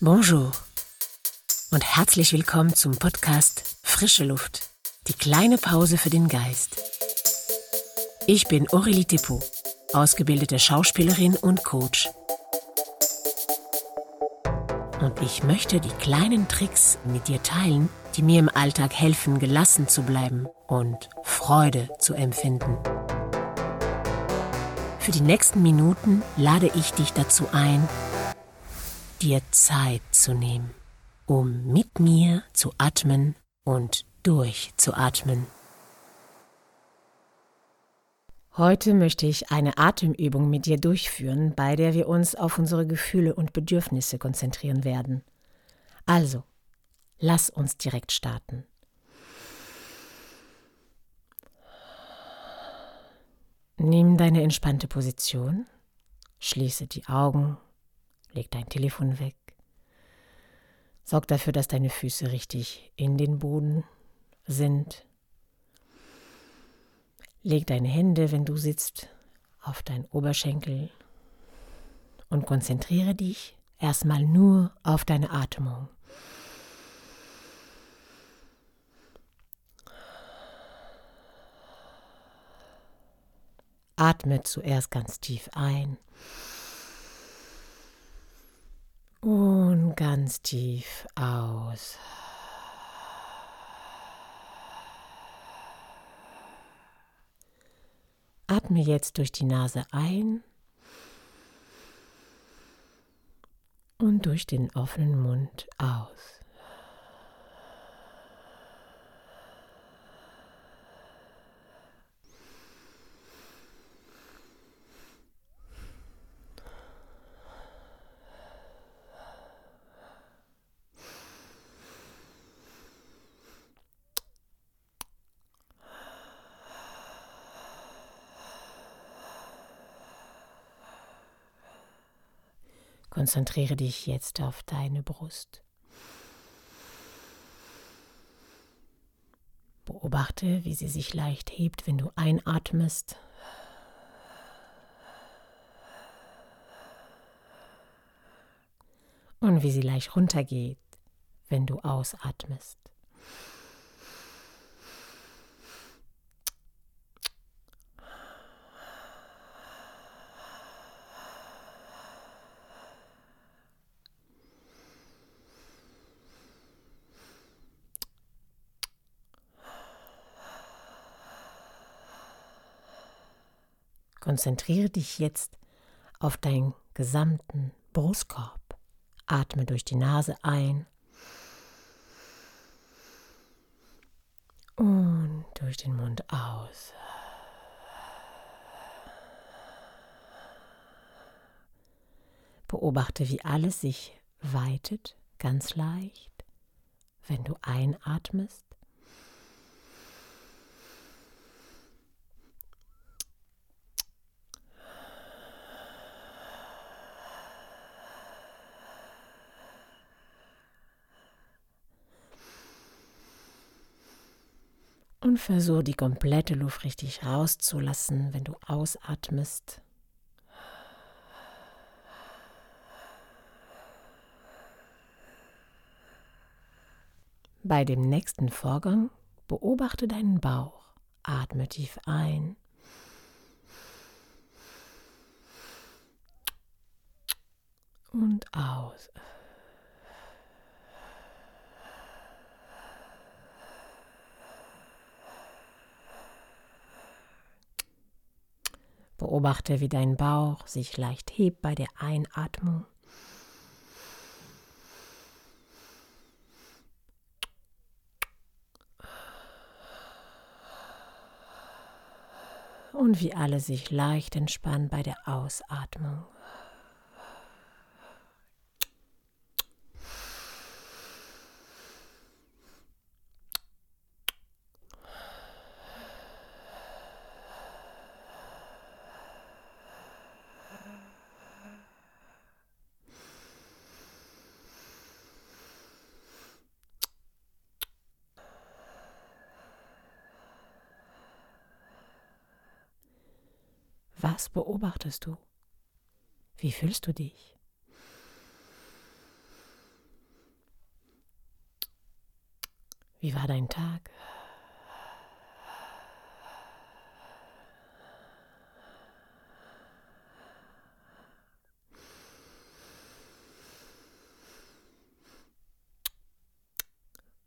Bonjour und herzlich willkommen zum Podcast Frische Luft, die kleine Pause für den Geist. Ich bin Aurélie Thépaut, ausgebildete Schauspielerin und Coach. Und ich möchte die kleinen Tricks mit dir teilen, die mir im Alltag helfen, gelassen zu bleiben und Freude zu empfinden. Für die nächsten Minuten lade ich dich dazu ein, dir Zeit zu nehmen, um mit mir zu atmen und durchzuatmen. Heute möchte ich eine Atemübung mit dir durchführen, bei der wir uns auf unsere Gefühle und Bedürfnisse konzentrieren werden. Also, lass uns direkt starten. Nimm deine entspannte Position, schließe die Augen. Leg dein Telefon weg. Sorg dafür, dass deine Füße richtig in den Boden sind. Leg deine Hände, wenn du sitzt, auf deinen Oberschenkel und konzentriere dich erstmal nur auf deine Atmung. Atme zuerst ganz tief ein. Und ganz tief aus. Atme jetzt durch die Nase ein und durch den offenen Mund aus. Konzentriere dich jetzt auf deine Brust. Beobachte, wie sie sich leicht hebt, wenn du einatmest. Und wie sie leicht runtergeht, wenn du ausatmest. Konzentriere dich jetzt auf deinen gesamten Brustkorb. Atme durch die Nase ein und durch den Mund aus. Beobachte, wie alles sich weitet, ganz leicht, wenn du einatmest. Und versuche, die komplette Luft richtig rauszulassen, wenn du ausatmest. Bei dem nächsten Vorgang beobachte deinen Bauch. Atme tief ein. Und aus. Beobachte, wie dein Bauch sich leicht hebt bei der Einatmung und wie alle sich leicht entspannen bei der Ausatmung. Was beobachtest du? Wie fühlst du dich? Wie war dein Tag?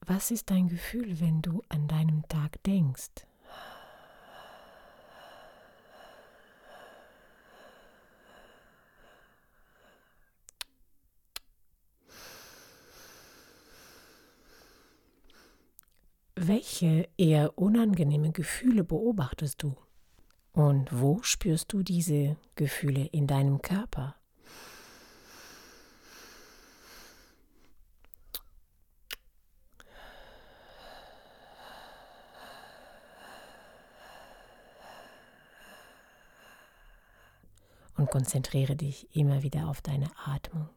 Was ist dein Gefühl, wenn du an deinem Tag denkst? Welche eher unangenehmen Gefühle beobachtest du? Und wo spürst du diese Gefühle in deinem Körper? Und konzentriere dich immer wieder auf deine Atmung.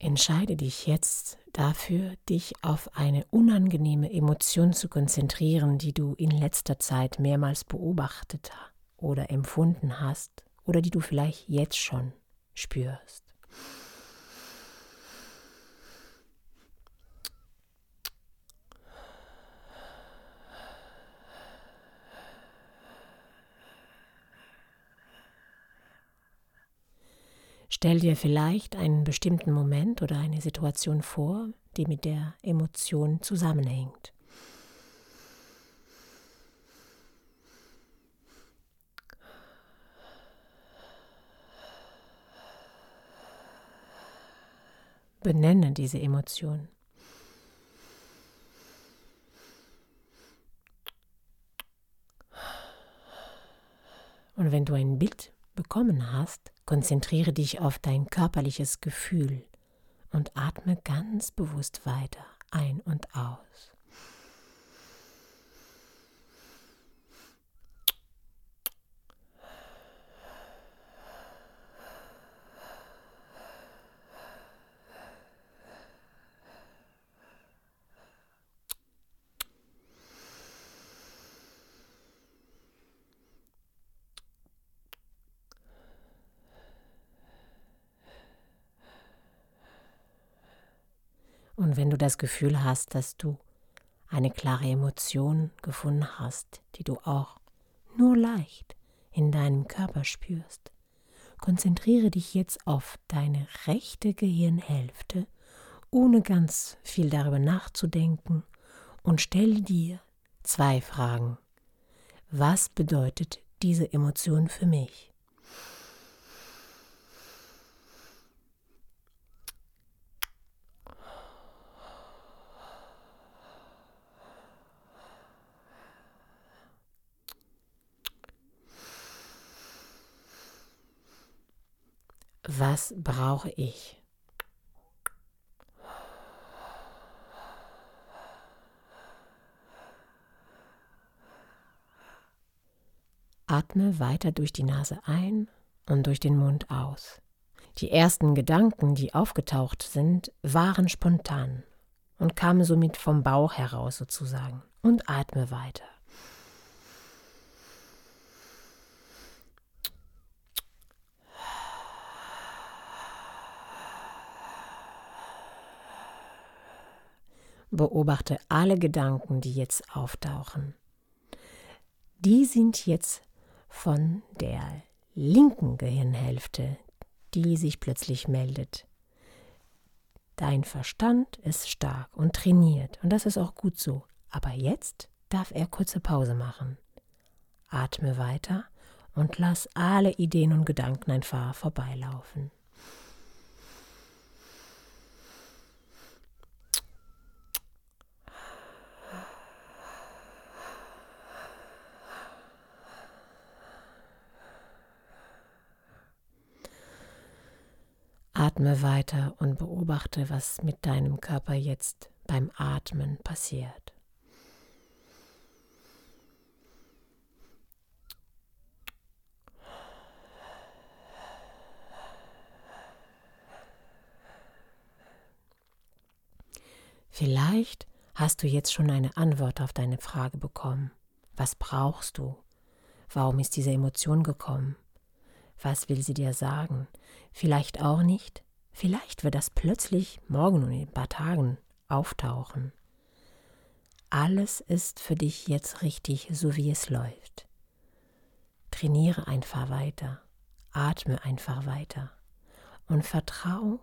Entscheide dich jetzt dafür, dich auf eine unangenehme Emotion zu konzentrieren, die du in letzter Zeit mehrmals beobachtet hast oder empfunden hast oder die du vielleicht jetzt schon spürst. Stell dir vielleicht einen bestimmten Moment oder eine Situation vor, die mit der Emotion zusammenhängt. Benenne diese Emotion. Und wenn du ein Bild bekommen hast, konzentriere dich auf dein körperliches Gefühl und atme ganz bewusst weiter ein und aus. Und wenn du das Gefühl hast, dass du eine klare Emotion gefunden hast, die du auch nur leicht in deinem Körper spürst, konzentriere dich jetzt auf deine rechte Gehirnhälfte, ohne ganz viel darüber nachzudenken, und stelle dir 2 Fragen. Was bedeutet diese Emotion für mich? Was brauche ich? Atme weiter durch die Nase ein und durch den Mund aus. Die ersten Gedanken, die aufgetaucht sind, waren spontan und kamen somit vom Bauch heraus sozusagen. Und atme weiter. Beobachte alle Gedanken, die jetzt auftauchen. Die sind jetzt von der linken Gehirnhälfte, die sich plötzlich meldet. Dein Verstand ist stark und trainiert und das ist auch gut so. Aber jetzt darf er kurze Pause machen. Atme weiter und lass alle Ideen und Gedanken einfach vorbeilaufen. Atme weiter und beobachte, was mit deinem Körper jetzt beim Atmen passiert. Vielleicht hast du jetzt schon eine Antwort auf deine Frage bekommen. Was brauchst du? Warum ist diese Emotion gekommen? Was will sie dir sagen? Vielleicht auch nicht. Vielleicht wird das plötzlich morgen und in ein paar Tagen auftauchen. Alles ist für dich jetzt richtig, so wie es läuft. Trainiere einfach weiter, atme einfach weiter und vertraue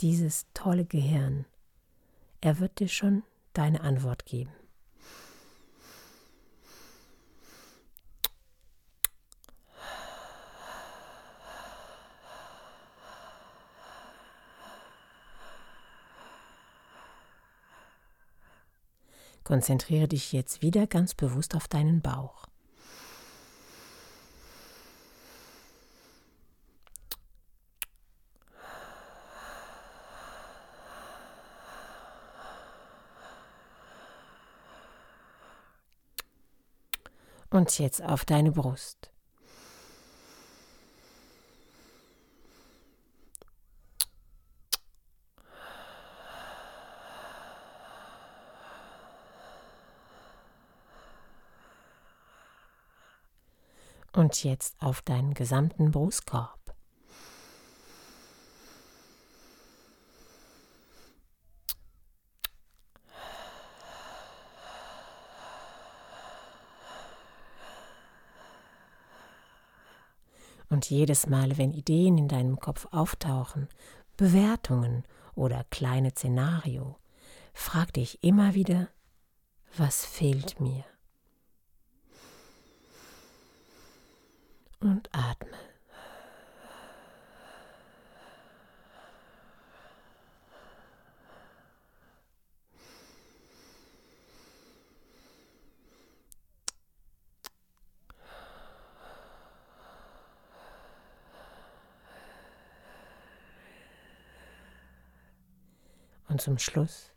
dieses tolle Gehirn. Er wird dir schon deine Antwort geben. Konzentriere dich jetzt wieder ganz bewusst auf deinen Bauch. Und jetzt auf deine Brust. Und jetzt auf deinen gesamten Brustkorb. Und jedes Mal, wenn Ideen in deinem Kopf auftauchen, Bewertungen oder kleine Szenario, frag dich immer wieder, was fehlt mir? Und atme. Und zum Schluss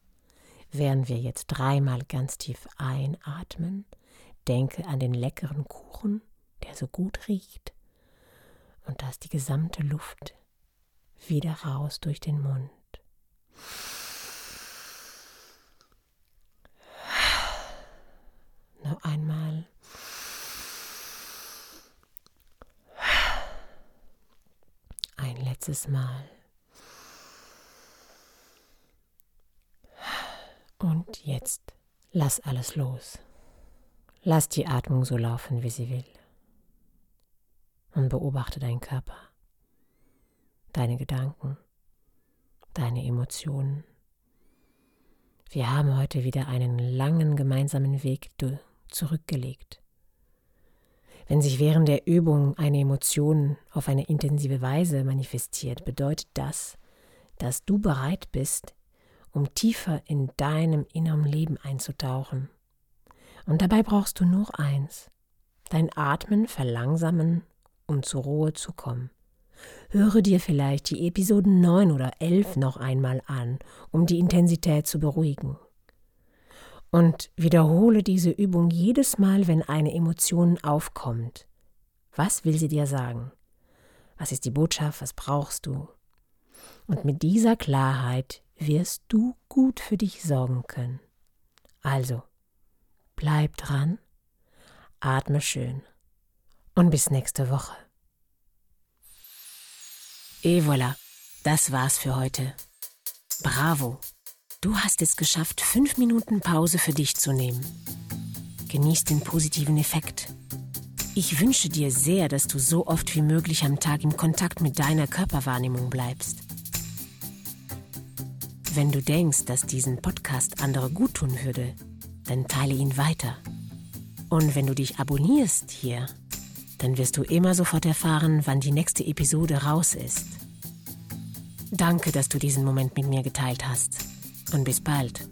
werden wir jetzt 3 Mal ganz tief einatmen. Denke an den leckeren Kuchen, der so gut riecht, und dass die gesamte Luft wieder raus durch den Mund. Noch einmal. Ein letztes Mal. Und jetzt lass alles los. Lass die Atmung so laufen, wie sie will. Und beobachte deinen Körper, deine Gedanken, deine Emotionen. Wir haben heute wieder einen langen gemeinsamen Weg zurückgelegt. Wenn sich während der Übung eine Emotion auf eine intensive Weise manifestiert, bedeutet das, dass du bereit bist, um tiefer in deinem inneren Leben einzutauchen. Und dabei brauchst du nur eins: dein Atmen verlangsamen, um zur Ruhe zu kommen. Höre dir vielleicht die Episoden 9 oder 11 noch einmal an, um die Intensität zu beruhigen. Und wiederhole diese Übung jedes Mal, wenn eine Emotion aufkommt. Was will sie dir sagen? Was ist die Botschaft? Was brauchst du? Und mit dieser Klarheit wirst du gut für dich sorgen können. Also, bleib dran, atme schön. Und bis nächste Woche. Et voilà, das war's für heute. Bravo, du hast es geschafft, 5 Minuten Pause für dich zu nehmen. Genieß den positiven Effekt. Ich wünsche dir sehr, dass du so oft wie möglich am Tag im Kontakt mit deiner Körperwahrnehmung bleibst. Wenn du denkst, dass diesen Podcast andere guttun würde, dann teile ihn weiter. Und wenn du dich abonnierst hier, dann wirst du immer sofort erfahren, wann die nächste Episode raus ist. Danke, dass du diesen Moment mit mir geteilt hast. Und bis bald.